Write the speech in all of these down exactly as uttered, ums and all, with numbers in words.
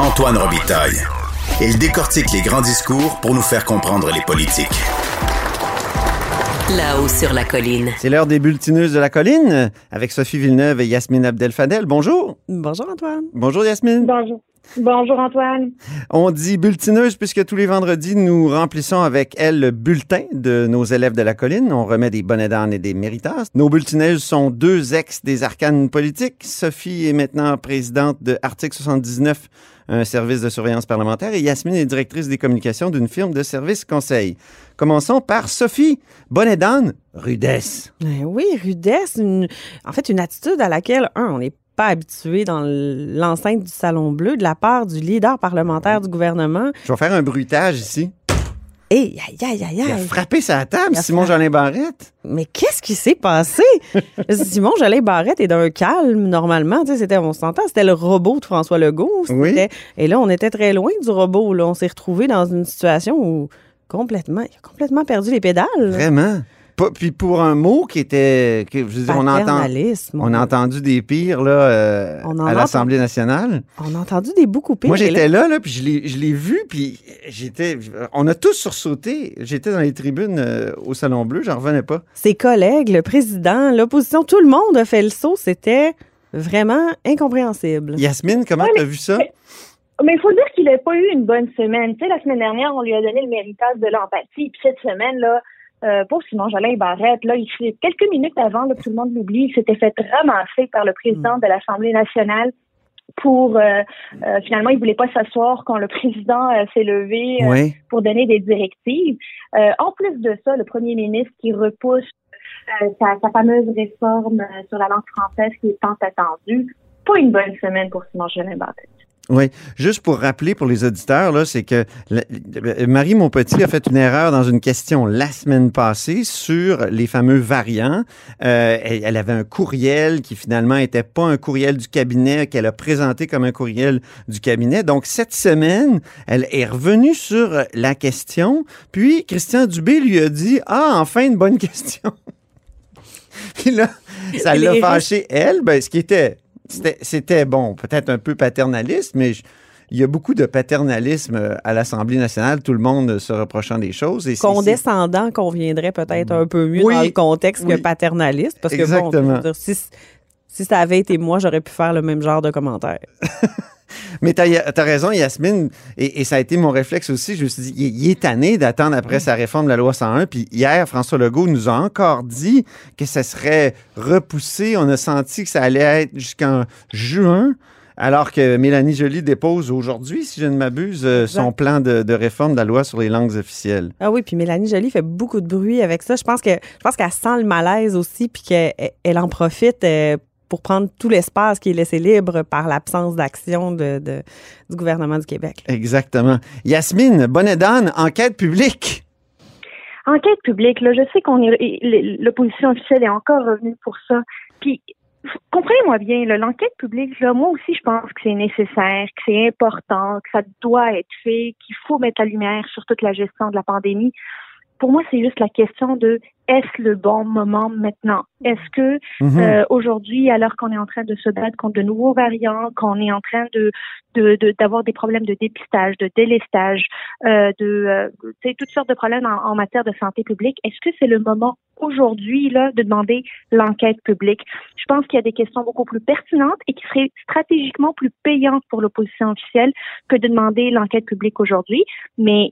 Antoine Robitaille. Il décortique les grands discours pour nous faire comprendre les politiques. Là-haut sur la colline. C'est l'heure des bulletineuses de la colline avec Sophie Villeneuve et Yasmine Abdelfadel. Bonjour. Bonjour Antoine. Bonjour Yasmine. Bonjour. Bonjour Antoine. On dit bulletineuses puisque tous les vendredis, nous remplissons avec elles le bulletin de nos élèves de la colline. On remet des bonnets d'âne et des méritas. Nos bulletineuses sont deux ex des arcanes politiques. Sophie est maintenant présidente de Article soixante-dix-neuf, un service de surveillance parlementaire, et Yasmine est directrice des communications d'une firme de services conseil. Commençons par Sophie. Bonnet d'âne, rudesse. Oui, rudesse. Une, en fait, une attitude à laquelle, un, on n'est pas habitué dans l'enceinte du Salon Bleu de la part du leader parlementaire du gouvernement. Je vais faire un bruitage ici. Hey, aïe, aïe, aïe, aïe. Il a frappé sa table, Simon-Jolin Barrette. Mais qu'est-ce qui s'est passé? Simon-Jolin Barrette est d'un calme, normalement. Tu sais, c'était, on s'entend, c'était le robot de François Legault. Oui. Et là, on était très loin du robot. Là. On s'est retrouvés dans une situation où complètement, il a complètement perdu les pédales. Vraiment? Puis pour un mot qui était... Que, je veux dire, on, entend, on a entendu des pires là, euh, on à l'Assemblée entend... nationale. On a entendu des beaucoup pires. Moi, j'étais là, là puis je l'ai, je l'ai vu, puis j'étais... On a tous sursauté. J'étais dans les tribunes euh, au Salon Bleu, j'en revenais pas. Ses collègues, le président, l'opposition, tout le monde a fait le saut. C'était vraiment incompréhensible. Yasmine, comment ouais, mais... t'as vu ça? Mais il faut dire qu'il n'a pas eu une bonne semaine. Tu sais, la semaine dernière, on lui a donné le méritas de l'empathie, puis cette semaine, là... Euh, pour Simon-Jolin Barrette, là, il, quelques minutes avant, là, tout le monde l'oublie, il s'était fait ramasser par le président de l'Assemblée nationale pour, euh, euh, finalement, il voulait pas s'asseoir quand le président euh, s'est levé euh, oui. pour donner des directives. Euh, en plus de ça, le premier ministre qui repousse euh, sa, sa fameuse réforme euh, sur la langue française qui est tant attendue. Pas une bonne semaine pour Simon-Jolin Barrette. Oui. Juste pour rappeler pour les auditeurs, là, c'est que la, Marie-Montpetit a fait une erreur dans une question la semaine passée sur les fameux variants. Euh, elle, elle avait un courriel qui finalement était pas un courriel du cabinet, qu'elle a présenté comme un courriel du cabinet. Donc, cette semaine, elle est revenue sur la question. Puis, Christian Dubé lui a dit « Ah, enfin, une bonne question! » Puis là, ça l'a fâché, elle, ben, ce qui était... C'était, c'était, bon, peut-être un peu paternaliste, mais je, il y a beaucoup de paternalisme à l'Assemblée nationale, tout le monde se reprochant des choses. Et condescendant c'est... conviendrait peut-être un peu mieux oui, dans le contexte oui. que paternaliste, parce Exactement. que bon, je veux dire, si, si ça avait été moi, j'aurais pu faire le même genre de commentaire. Mais t'as, t'as raison, Yasmine, et, et ça a été mon réflexe aussi, je me suis dit, il, il est tanné d'attendre après sa réforme de la loi cent un, puis hier, François Legault nous a encore dit que ça serait repoussé, on a senti que ça allait être jusqu'en juin, alors que Mélanie Joly dépose aujourd'hui, si je ne m'abuse, euh, son plan de, de réforme de la loi sur les langues officielles. Ah oui, puis Mélanie Joly fait beaucoup de bruit avec ça, je pense, que, je pense qu'elle sent le malaise aussi, puis qu'elle elle en profite euh, pour prendre tout l'espace qui est laissé libre par l'absence d'action de, de, du gouvernement du Québec. Exactement. Yasmine, bonnet d'âne, enquête publique. Enquête publique, là, je sais qu'on est, l'opposition officielle est encore revenue pour ça. Puis, comprenez-moi bien, là, l'enquête publique, là, moi aussi, je pense que c'est nécessaire, que c'est important, que ça doit être fait, qu'il faut mettre la lumière sur toute la gestion de la pandémie. Pour moi, c'est juste la question de est-ce le bon moment maintenant? Est-ce que mm-hmm. euh, aujourd'hui, alors qu'on est en train de se battre contre de nouveaux variants, qu'on est en train de, de, de d'avoir des problèmes de dépistage, de délestage, euh, de euh, tu sais, toutes sortes de problèmes en, en matière de santé publique, est-ce que c'est le moment aujourd'hui là de demander l'enquête publique? Je pense qu'il y a des questions beaucoup plus pertinentes et qui seraient stratégiquement plus payantes pour l'opposition officielle que de demander l'enquête publique aujourd'hui, mais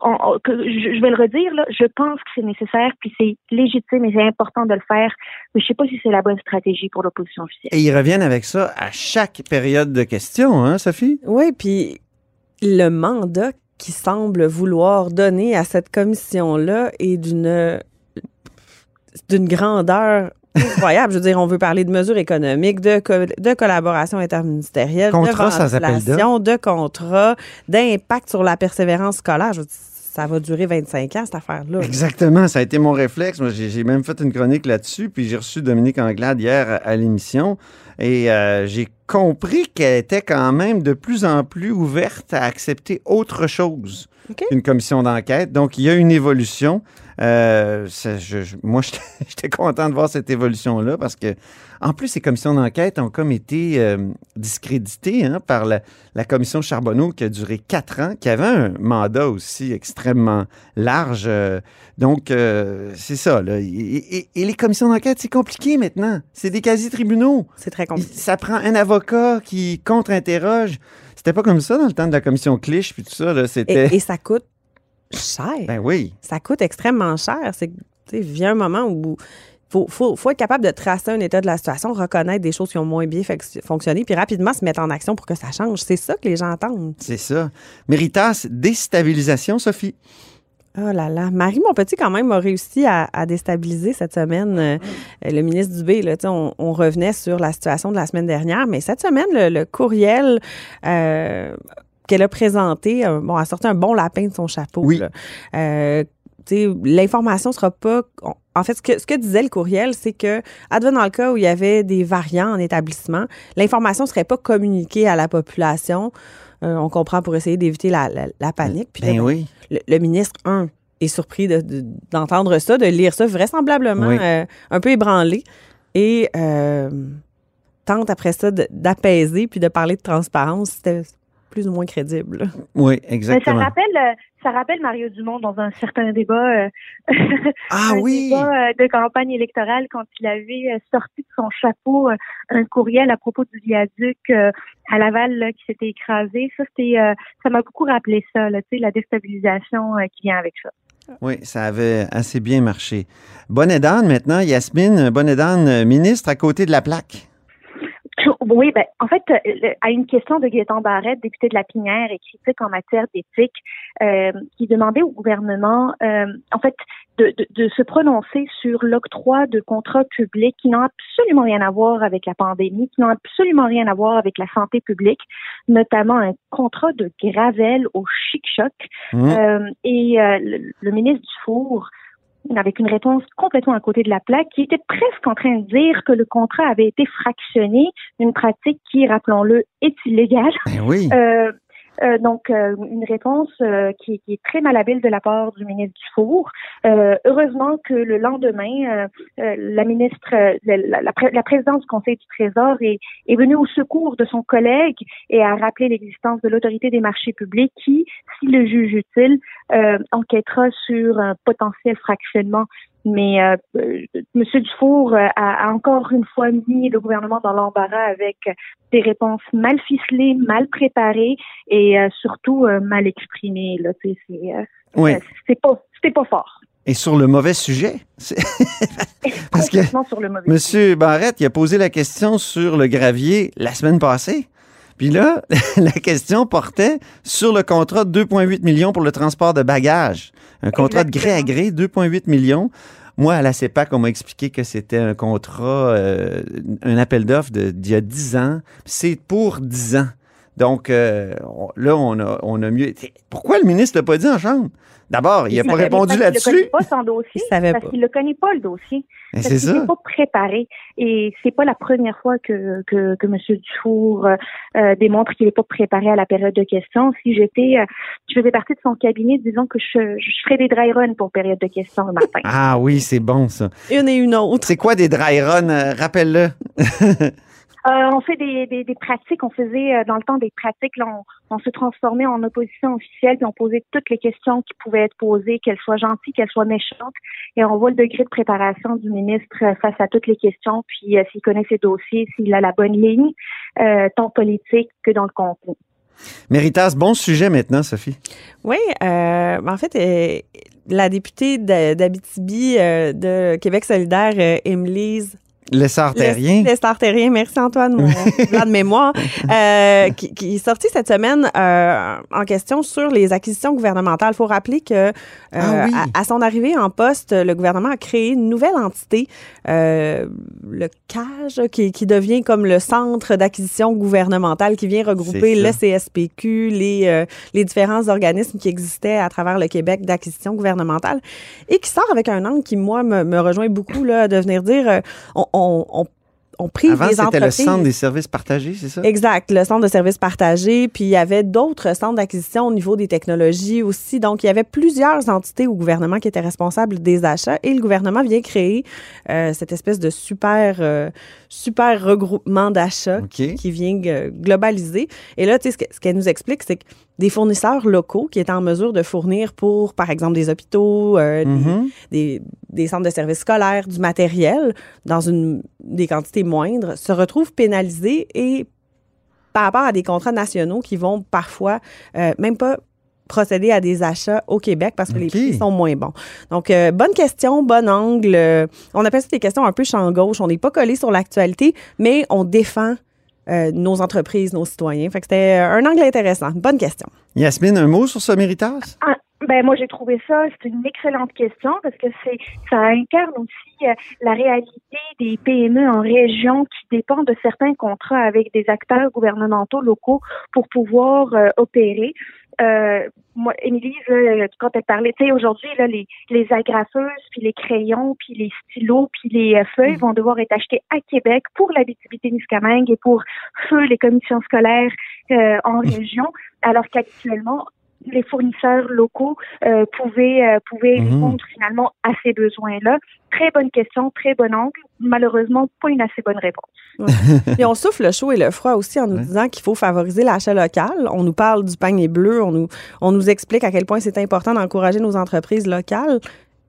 On, on, que, je, je vais le redire, là, je pense que c'est nécessaire, puis c'est légitime et c'est important de le faire, mais je ne sais pas si c'est la bonne stratégie pour l'opposition officielle. Et ils reviennent avec ça à chaque période de questions, hein, Sophie? Oui, puis le mandat qu'ils semblent vouloir donner à cette commission-là est d'une, d'une grandeur incroyable. Je veux dire, on veut parler de mesures économiques, de, co- de collaboration interministérielle, contrat, de ventilation, de contrats, d'impact sur la persévérance scolaire. Je veux dire, ça va durer vingt-cinq ans, cette affaire-là. Exactement. Ça a été mon réflexe. Moi, j'ai, j'ai même fait une chronique là-dessus, puis j'ai reçu Dominique Anglade hier à l'émission, et euh, j'ai compris qu'elle était quand même de plus en plus ouverte à accepter autre chose okay. qu'une commission d'enquête. Donc, il y a une évolution. Euh, ça, je, je, moi, j'étais, j'étais content de voir cette évolution-là parce que, en plus, ces commissions d'enquête ont comme été euh, discréditées hein, par la, la commission Charbonneau qui a duré quatre ans, qui avait un mandat aussi extrêmement large. Euh, donc, euh, c'est ça. Là. Et, et, et les commissions d'enquête, c'est compliqué maintenant. C'est des quasi-tribunaux. C'est très compliqué. Ça prend un avocat qui contre-interroge. C'était pas comme ça dans le temps de la commission Cliche puis tout ça. Là, c'était... Et, et ça coûte cher. Ben oui. Ça coûte extrêmement cher. C'est, tu sais, vient un moment où il faut, faut, faut être capable de tracer un état de la situation, reconnaître des choses qui ont moins bien fait, fonctionné, puis rapidement se mettre en action pour que ça change. C'est ça que les gens entendent. C'est ça. Méritas, déstabilisation, Sophie. Oh là là. Marie-Montpetit, quand même, a réussi à, à déstabiliser cette semaine euh, le ministre Dubé. Là, on, on revenait sur la situation de la semaine dernière, mais cette semaine, le, le courriel... Euh, qu'elle a présenté, euh, bon, elle a sorti un bon lapin de son chapeau. Oui. Là. Euh, t'sais, l'information sera pas... On, en fait, ce que, ce que disait le courriel, c'est que, advenant le cas où il y avait des variants en établissement, l'information serait pas communiquée à la population. Euh, on comprend pour essayer d'éviter la, la, la panique. Puis ben là, oui. Le, le ministre, un, est surpris de, de, d'entendre ça, de lire ça, vraisemblablement oui. euh, un peu ébranlé. Et euh, tente après ça de, d'apaiser puis de parler de transparence. C'était... plus ou moins crédible. Oui, exactement. Mais ça rappelle, ça rappelle Mario Dumont dans un certain débat, euh, ah, un oui. débat de campagne électorale quand il avait sorti de son chapeau un courriel à propos du viaduc euh, à Laval là, qui s'était écrasé. Ça, c'était, euh, ça m'a beaucoup rappelé ça, là, la déstabilisation euh, qui vient avec ça. Oui, ça avait assez bien marché. Bonnets d'âne maintenant, Yasmine. Bonnets d'âne, ministre à côté de la plaque. Oui, ben, en fait, le, à une question de Gaétan Barrette, député de la Pinière et critique en matière d'éthique, euh, qui demandait au gouvernement, euh, en fait, de, de, de se prononcer sur l'octroi de contrats publics qui n'ont absolument rien à voir avec la pandémie, qui n'ont absolument rien à voir avec la santé publique, notamment un contrat de gravelle au chic-choc. Mmh. Euh, et euh, le, le ministre Dufour, avec une réponse complètement à côté de la plaque, qui était presque en train de dire que le contrat avait été fractionné, une pratique qui, rappelons-le, est illégale. Ben oui. Euh, euh, donc, euh, une réponse euh, qui, qui est très malhabile de la part du ministre Dufour. Euh, heureusement que le lendemain, euh, euh, la ministre, euh, la, la, la présidente du Conseil du Trésor est, est venue au secours de son collègue et a rappelé l'existence de l'Autorité des marchés publics qui, si le juge utile, Euh, enquêtera sur un potentiel fractionnement. Mais euh, euh, M. Dufour euh, a, a encore une fois mis le gouvernement dans l'embarras avec des réponses mal ficelées, mal préparées et euh, surtout euh, mal exprimées. Là, c'est, c'est, euh, oui. euh, c'est, pas, c'est pas fort. Et sur le mauvais sujet. C'est parce que sur le mauvais M. Barrette il a posé la question sur le gravier la semaine passée. Puis là, la question portait sur le contrat de deux virgule huit millions pour le transport de bagages. Un contrat Exactement. De gré à gré, deux virgule huit millions. Moi, à la CEPAC, on m'a expliqué que c'était un contrat, euh, un appel d'offres de, d'il y a dix ans. C'est pour dix ans. Donc, euh, on, là, on a, on a mieux... Pourquoi le ministre ne l'a pas dit en chambre? D'abord, il n'a pas répondu là-dessus. Il ne connaît pas son dossier. Parce qu'il ne connaît pas le dossier. Et parce c'est qu'il n'est pas préparé. Et c'est pas la première fois que, que, que M. Dufour euh, démontre qu'il n'est pas préparé à la période de questions. Si j'étais, euh, je faisais partie de son cabinet, disons que je, je ferais des dry runs pour période de questions le matin. Ah oui, c'est bon ça. Une et une autre. C'est quoi des dry runs? Euh, rappelle-le. Euh, on fait des, des, des pratiques, on faisait euh, dans le temps des pratiques, là, on, on se transformait en opposition officielle, puis on posait toutes les questions qui pouvaient être posées, qu'elles soient gentilles, qu'elles soient méchantes, et on voit le degré de préparation du ministre euh, face à toutes les questions, puis euh, s'il connaît ses dossiers, s'il a la bonne ligne, euh, tant politique que dans le contenu. Méritas, bon sujet maintenant, Sophie. Oui, euh, en fait... Euh, la députée d'Abitibi euh, de Québec solidaire, euh, Emilys Lessard-Therrien. Lessard-Therrien, merci Antoine, mon plan de mémoire, euh, qui, qui est sorti cette semaine euh, en question sur les acquisitions gouvernementales. Il faut rappeler que euh, ah oui. à, à son arrivée en poste, le gouvernement a créé une nouvelle entité, euh, le CAGE, qui, qui devient comme le centre d'acquisition gouvernementale, qui vient regrouper le C S P Q, les, euh, les différents organismes qui existaient à travers le Québec d'acquisition gouvernementale, et qui sort avec un angle qui, moi, me, me rejoint beaucoup, là, de venir dire... Euh, on, On, on, on prive Avant, les entreprises. Avant, c'était le centre des services partagés, c'est ça? Exact, le centre de services partagés, puis il y avait d'autres centres d'acquisition au niveau des technologies aussi. Donc, il y avait plusieurs entités au gouvernement qui étaient responsables des achats, et le gouvernement vient créer euh, cette espèce de super, euh, super regroupement d'achats okay. qui vient euh, globaliser. Et là, tu sais, ce, que, ce qu'elle nous explique, c'est que des fournisseurs locaux qui étaient en mesure de fournir pour, par exemple, des hôpitaux, euh, mm-hmm. des, des, des centres de services scolaires, du matériel, dans une, des quantités moindres, se retrouvent pénalisés et par rapport à des contrats nationaux qui vont parfois euh, même pas procéder à des achats au Québec parce que okay. les prix sont moins bons. Donc, euh, bonne question, bon angle. Euh, on appelle ça des questions un peu champ gauche. On n'est pas collé sur l'actualité, mais on défend Euh, nos entreprises, nos citoyens. Fait que c'était un angle intéressant. Bonne question. Yasmine, un mot sur ce méritas? Ah, ben moi, j'ai trouvé ça, c'est une excellente question parce que c'est ça incarne aussi euh, la réalité des P M E en région qui dépendent de certains contrats avec des acteurs gouvernementaux locaux pour pouvoir euh, opérer. Euh, moi, Émilie, là, quand elle parlait, tu sais, aujourd'hui, là, les, les agrafeuses, puis les crayons, puis les stylos, puis les euh, feuilles mmh. vont devoir être achetées à Québec pour la Abitibi-Témiscamingue et pour feu les commissions scolaires euh, en mmh. région, alors qu'habituellement, les fournisseurs locaux euh, pouvaient, euh, pouvaient mmh. répondre finalement à ces besoins-là. Très bonne question, très bon angle. Malheureusement, pas une assez bonne réponse. Ouais. Et on souffle le chaud et le froid aussi en nous ouais. disant qu'il faut favoriser l'achat local. On nous parle du panier bleu, on nous, on nous explique à quel point c'est important d'encourager nos entreprises locales.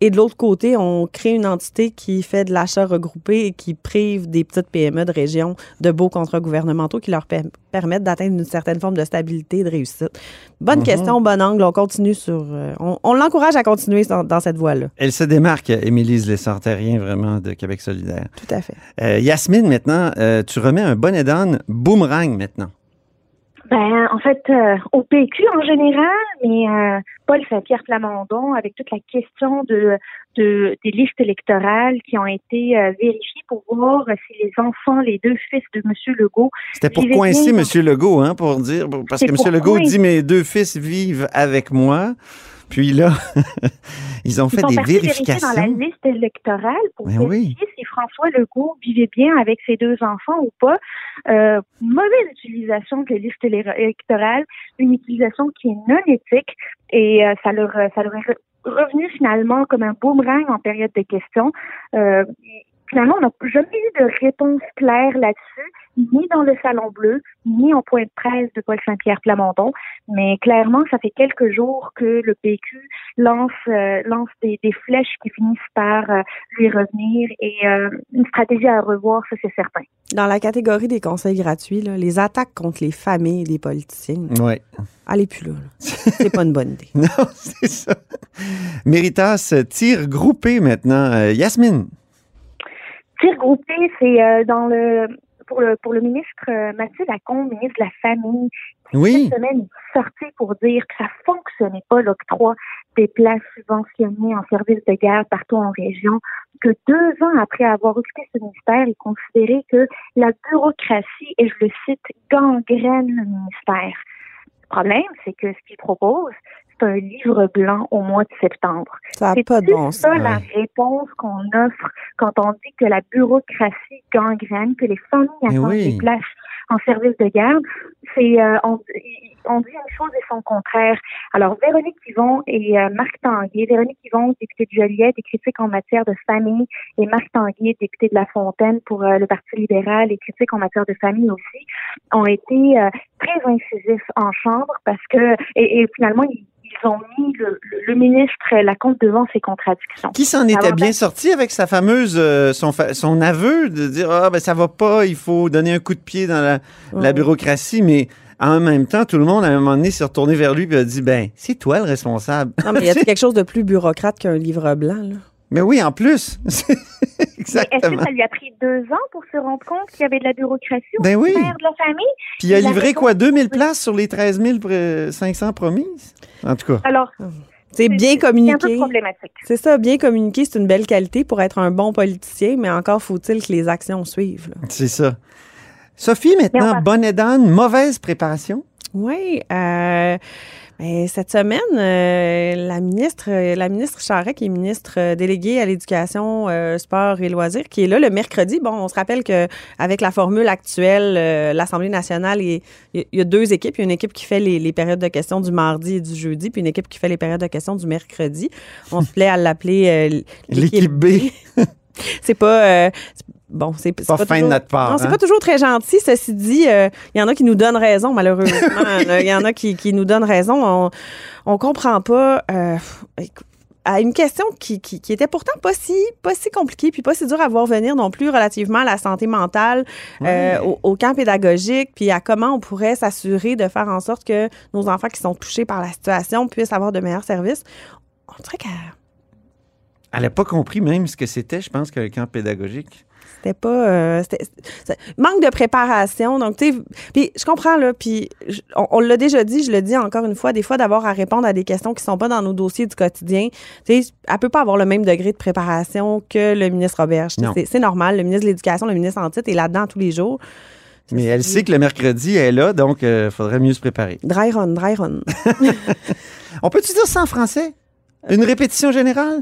Et de l'autre côté, on crée une entité qui fait de l'achat regroupé et qui prive des petites P M E de région de beaux contrats gouvernementaux qui leur permettent d'atteindre une certaine forme de stabilité et de réussite. Bonne mm-hmm. question, bon angle. On continue sur... On, on l'encourage à continuer dans, dans cette voie-là. Elle se démarque, Emilys Lessard-Therrien, vraiment, de Québec solidaire. Tout à fait. Euh, Yasmine, maintenant, euh, tu remets un bonnet d'âne boomerang maintenant. Ben, en fait, euh, au P Q en général, mais euh, Paul Saint-Pierre Plamondon, avec toute la question de, de des listes électorales qui ont été euh, vérifiées pour voir si les enfants, les deux fils de M. Legault... C'était pour coincer M. Legault, hein, pour dire... Pour, parce que M. Legault coincer. dit « Mes deux fils vivent avec moi ». Puis là, ils ont fait ils des vérifications dans la liste électorale pour vérifier oui. si François Legault vivait bien avec ses deux enfants ou pas. Euh, mauvaise utilisation de la liste électorale, une utilisation qui est non éthique et euh, ça leur ça leur est revenu finalement comme un boomerang en période de questions. Euh, Finalement, on n'a jamais eu de réponse claire là-dessus, ni dans le Salon Bleu, ni en point de presse de Paul Saint-Pierre Plamondon. Mais clairement, ça fait quelques jours que le P Q lance euh, lance des, des flèches qui finissent par euh, lui revenir et euh, une stratégie à revoir, ça c'est certain. Dans la catégorie des conseils gratuits, là, les attaques contre les familles des politiciens, ouais. allez plus là, là. C'est pas une bonne idée. Non, c'est ça. Méritas, tir groupé maintenant. Euh, Yasmine? Tir groupé, c'est euh, dans le pour le pour le ministre euh, Mathieu Lacombe, ministre de la Famille, qui oui. cette semaine est sorti pour dire que ça fonctionnait pas l'octroi des places subventionnées en service de garde partout en région, que deux ans après avoir occupé ce ministère, il considérait que la bureaucratie, et je le cite, gangrène le ministère. Le problème, c'est que ce qu'il propose, c'est un livre blanc au mois de septembre. Ça n'a pas de bon sens. C'est ça la réponse qu'on offre quand on dit que la bureaucratie gangrène, que les familles attendent oui. des places en service de garde. C'est euh, on, on dit une chose et son contraire. Alors, Véronique Hivon et euh, Marc Tanguay. Véronique Hivon, députée de Joliette et critique en matière de famille, et Marc Tanguay, député de La Fontaine pour euh, le Parti libéral et critique en matière de famille aussi, ont été euh, très incisifs en chambre parce que, et, et finalement, ils Ils ont mis le, le, le ministre Lacombe devant ses contradictions. Qui s'en était Alors, bien ben, sorti avec sa fameuse, euh, son, fa- son aveu de dire « Ah, ben ça va pas, il faut donner un coup de pied dans la, oui. la bureaucratie », mais en même temps, tout le monde, à un moment donné, s'est retourné vers lui et a dit « Ben, c'est toi le responsable. » Non, mais y a quelque chose de plus bureaucrate qu'un livre blanc, là? Mais oui, en plus. Exactement. Est-ce que ça lui a pris deux ans pour se rendre compte qu'il y avait de la bureaucratie au ben oui. de la famille? Puis il a livré quoi, deux mille places sur les treize mille cinq cents promises? En tout cas. Alors, c'est bien communiquer. C'est un peu problématique. C'est ça, bien communiquer, c'est une belle qualité pour être un bon politicien, mais encore faut-il que les actions suivent. Là. C'est ça. Sophie, maintenant, Bonnets d'âne, mauvaise préparation? Oui, euh... Mais cette semaine, euh, la ministre, la ministre Charest, qui est ministre déléguée à l'Éducation, euh, Sport et Loisirs, qui est là le mercredi. Bon, on se rappelle que avec la formule actuelle, euh, l'Assemblée nationale, il y, y a deux équipes. Il y a une équipe qui fait les, les périodes de questions du mardi et du jeudi, puis une équipe qui fait les périodes de questions du mercredi. On se plaît à l'appeler euh, l'équipe B. C'est pas... Euh, c'est Bon, c'est, c'est pas, pas fin toujours, de notre part. Non, c'est hein? pas toujours très gentil. Ceci dit, il euh, y en a qui nous donnent raison, malheureusement. Il y en a qui, qui nous donnent raison. On, on comprend pas. Euh, à une question qui, qui, qui était pourtant pas si, pas si compliquée, puis pas si dure à voir venir non plus relativement à la santé mentale, oui. euh, au, au camp pédagogique, puis à comment on pourrait s'assurer de faire en sorte que nos enfants qui sont touchés par la situation puissent avoir de meilleurs services. On dirait qu'elle. Elle n'a pas compris même ce que c'était, je pense, que le camp pédagogique. C'était pas... Euh, c'était, c'était, manque de préparation. Donc, tu sais... Puis, je comprends, là. Puis, on, on l'a déjà dit, je le dis encore une fois, des fois, d'avoir à répondre à des questions qui sont pas dans nos dossiers du quotidien. Tu sais, elle peut pas avoir le même degré de préparation que le ministre Roberge. C'est, c'est normal. Le ministre de l'Éducation, le ministre en titre, est là-dedans tous les jours. Mais c'est, elle c'est... sait que le mercredi, elle est là, donc il euh, faudrait mieux se préparer. Dry run, dry run. On peut-tu dire ça en français? Une répétition générale?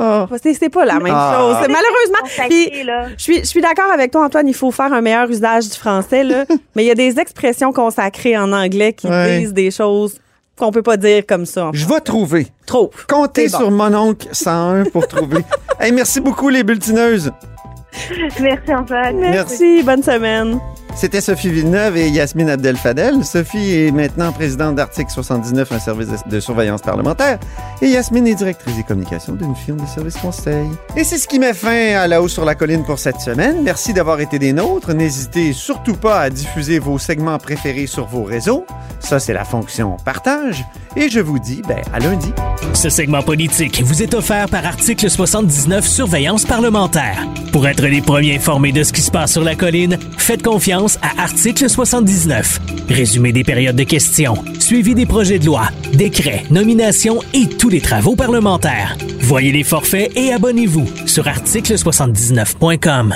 Oh. C'est, c'est pas la même ah. chose. Malheureusement, puis, je, suis, je suis d'accord avec toi, Antoine, il faut faire un meilleur usage du français, là, mais il y a des expressions consacrées en anglais qui ouais. disent des choses qu'on peut pas dire comme ça. Je vais trouver. Trouve. Comptez bon. sur mon oncle cent un pour trouver. Hey, merci beaucoup, les bulletineuses. Merci, Antoine. Merci. Merci, bonne semaine. C'était Sophie Villeneuve et Yasmine Abdelfadel. Sophie est maintenant présidente d'Article soixante-dix-neuf, un service de surveillance parlementaire. Et Yasmine est directrice des communications d'une firme de services conseil. Et c'est ce qui met fin à La Haut sur la colline pour cette semaine. Merci d'avoir été des nôtres. N'hésitez surtout pas à diffuser vos segments préférés sur vos réseaux. Ça, c'est la fonction partage. Et je vous dis, ben, à lundi. Ce segment politique vous est offert par Article soixante-dix-neuf, surveillance parlementaire. Pour être les premiers informés de ce qui se passe sur la colline, faites confiance à Article soixante-dix-neuf. Résumé des périodes de questions, suivi des projets de loi, décrets, nominations et tous les travaux parlementaires. Voyez les forfaits et abonnez-vous sur article soixante-dix-neuf point com.